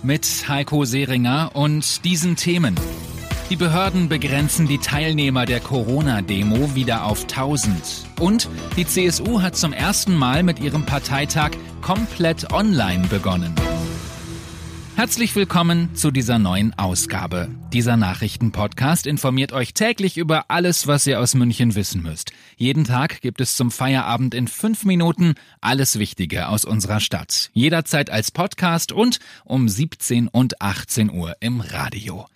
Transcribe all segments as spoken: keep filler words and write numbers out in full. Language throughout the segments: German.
Mit Heiko Seringer und diesen Themen. Die Behörden begrenzen die Teilnehmer der Corona-Demo wieder auf tausend. Und die C S U hat zum ersten Mal mit ihrem Parteitag komplett online begonnen. Herzlich willkommen zu dieser neuen Ausgabe. Dieser Nachrichtenpodcast informiert euch täglich über alles, was ihr aus München wissen müsst. Jeden Tag gibt es zum Feierabend in fünf Minuten alles Wichtige aus unserer Stadt. Jederzeit als Podcast und um siebzehn und achtzehn Uhr im Radio.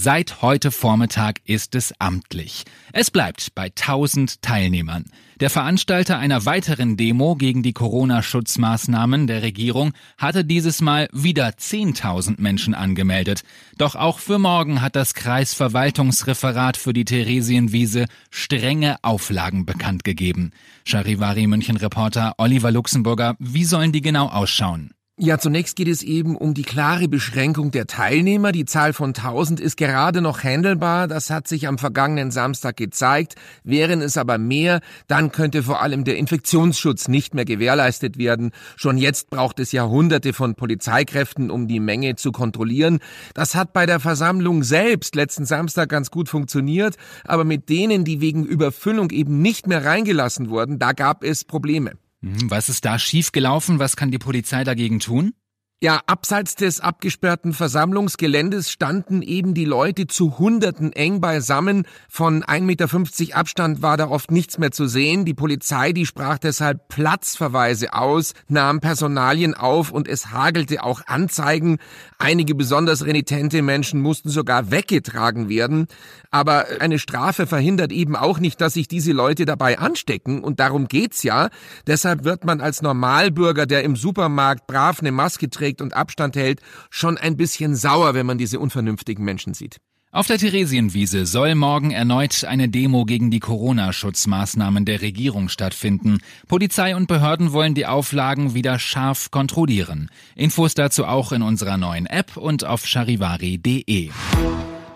Seit heute Vormittag ist es amtlich. Es bleibt bei tausend Teilnehmern. Der Veranstalter einer weiteren Demo gegen die Corona-Schutzmaßnahmen der Regierung hatte dieses Mal wieder zehntausend Menschen angemeldet. Doch auch für morgen hat das Kreisverwaltungsreferat für die Theresienwiese strenge Auflagen bekannt gegeben. Charivari München-Reporter Oliver Luxemburger, wie sollen die genau ausschauen? Ja, zunächst geht es eben um die klare Beschränkung der Teilnehmer. Die Zahl von tausend ist gerade noch handelbar. Das hat sich am vergangenen Samstag gezeigt. Wären es aber mehr, dann könnte vor allem der Infektionsschutz nicht mehr gewährleistet werden. Schon jetzt braucht es ja Hunderte von Polizeikräften, um die Menge zu kontrollieren. Das hat bei der Versammlung selbst letzten Samstag ganz gut funktioniert. Aber mit denen, die wegen Überfüllung eben nicht mehr reingelassen wurden, da gab es Probleme. Was ist da schiefgelaufen? Was kann die Polizei dagegen tun? Ja, abseits des abgesperrten Versammlungsgeländes standen eben die Leute zu Hunderten eng beisammen. Von ein Meter fünfzig Abstand war da oft nichts mehr zu sehen. Die Polizei, die sprach deshalb Platzverweise aus, nahm Personalien auf und es hagelte auch Anzeigen. Einige besonders renitente Menschen mussten sogar weggetragen werden. Aber eine Strafe verhindert eben auch nicht, dass sich diese Leute dabei anstecken. Und darum geht's ja. Deshalb wird man als Normalbürger, der im Supermarkt brav eine Maske trägt und Abstand hält, schon ein bisschen sauer, wenn man diese unvernünftigen Menschen sieht. Auf der Theresienwiese soll morgen erneut eine Demo gegen die Corona-Schutzmaßnahmen der Regierung stattfinden. Polizei und Behörden wollen die Auflagen wieder scharf kontrollieren. Infos dazu auch in unserer neuen App und auf charivari punkt de.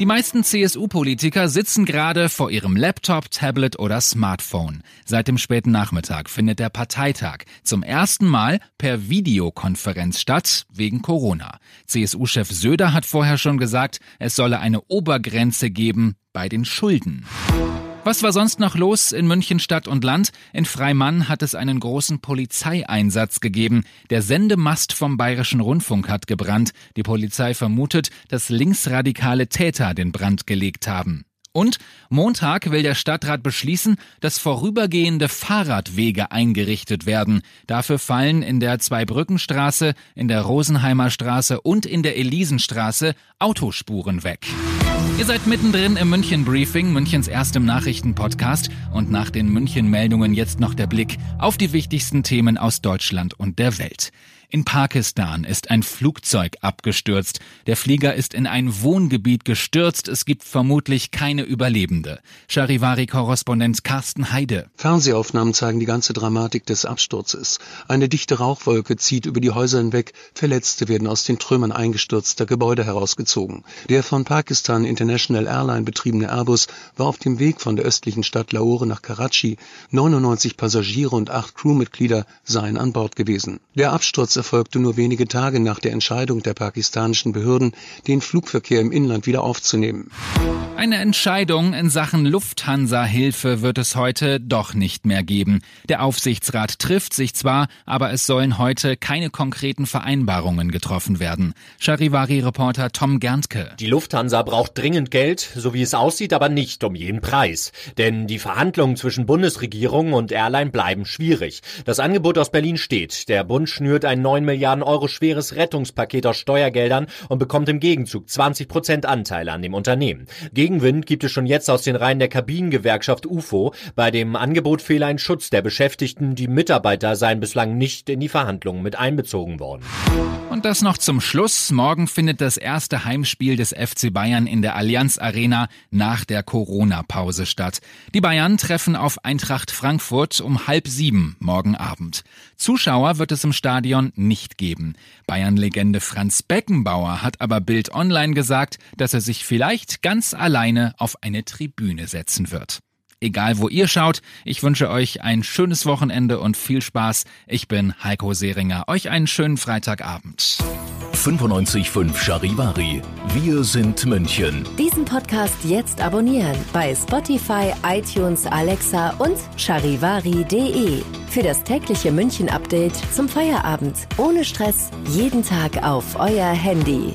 Die meisten C S U-Politiker sitzen gerade vor ihrem Laptop, Tablet oder Smartphone. Seit dem späten Nachmittag findet der Parteitag zum ersten Mal per Videokonferenz statt, wegen Corona. C S U-Chef Söder hat vorher schon gesagt, es solle eine Obergrenze geben bei den Schulden. Was war sonst noch los in München Stadt und Land? In Freimann hat es einen großen Polizeieinsatz gegeben. Der Sendemast vom Bayerischen Rundfunk hat gebrannt. Die Polizei vermutet, dass linksradikale Täter den Brand gelegt haben. Und Montag will der Stadtrat beschließen, dass vorübergehende Fahrradwege eingerichtet werden. Dafür fallen in der Zweibrückenstraße, in der Rosenheimer Straße und in der Elisenstraße Autospuren weg. Ihr seid mittendrin im München Briefing, Münchens erstem Nachrichtenpodcast, und nach den München-Meldungen jetzt noch der Blick auf die wichtigsten Themen aus Deutschland und der Welt. In Pakistan ist ein Flugzeug abgestürzt. Der Flieger ist in ein Wohngebiet gestürzt. Es gibt vermutlich keine Überlebende. Charivari-Korrespondent Carsten Heide. Fernsehaufnahmen zeigen die ganze Dramatik des Absturzes. Eine dichte Rauchwolke zieht über die Häuser hinweg. Verletzte werden aus den Trümmern eingestürzter Gebäude herausgezogen. Der von Pakistan International Airline betriebene Airbus war auf dem Weg von der östlichen Stadt Lahore nach Karachi. neunundneunzig Passagiere und acht Crewmitglieder seien an Bord gewesen. Der Absturz erfolgte nur wenige Tage nach der Entscheidung der pakistanischen Behörden, den Flugverkehr im Inland wieder aufzunehmen. Eine Entscheidung in Sachen Lufthansa-Hilfe wird es heute doch nicht mehr geben. Der Aufsichtsrat trifft sich zwar, aber es sollen heute keine konkreten Vereinbarungen getroffen werden. Charivari-Reporter Tom Gerntke. Die Lufthansa braucht dringend Geld, so wie es aussieht, aber nicht um jeden Preis. Denn die Verhandlungen zwischen Bundesregierung und Airline bleiben schwierig. Das Angebot aus Berlin steht. Der Bund schnürt ein neues neun Milliarden Euro schweres Rettungspaket aus Steuergeldern und bekommt im Gegenzug zwanzig Prozent Anteile an dem Unternehmen. Gegenwind gibt es schon jetzt aus den Reihen der Kabinengewerkschaft U F O. Bei dem Angebot fehle ein Schutz der Beschäftigten. Die Mitarbeiter seien bislang nicht in die Verhandlungen mit einbezogen worden. Und das noch zum Schluss. Morgen findet das erste Heimspiel des F C Bayern in der Allianz Arena nach der Corona-Pause statt. Die Bayern treffen auf Eintracht Frankfurt um halb sieben morgen Abend. Zuschauer wird es im Stadion nicht geben. Bayern-Legende Franz Beckenbauer hat aber Bild Online gesagt, dass er sich vielleicht ganz alleine auf eine Tribüne setzen wird. Egal wo ihr schaut, ich wünsche euch ein schönes Wochenende und viel Spaß. Ich bin Heiko Seringer. Euch einen schönen Freitagabend. fünfundneunzig Komma fünf Charivari. Wir sind München. Diesen Podcast jetzt abonnieren bei Spotify, iTunes, Alexa und charivari punkt de. Für das tägliche München-Update zum Feierabend. Ohne Stress. Jeden Tag auf euer Handy.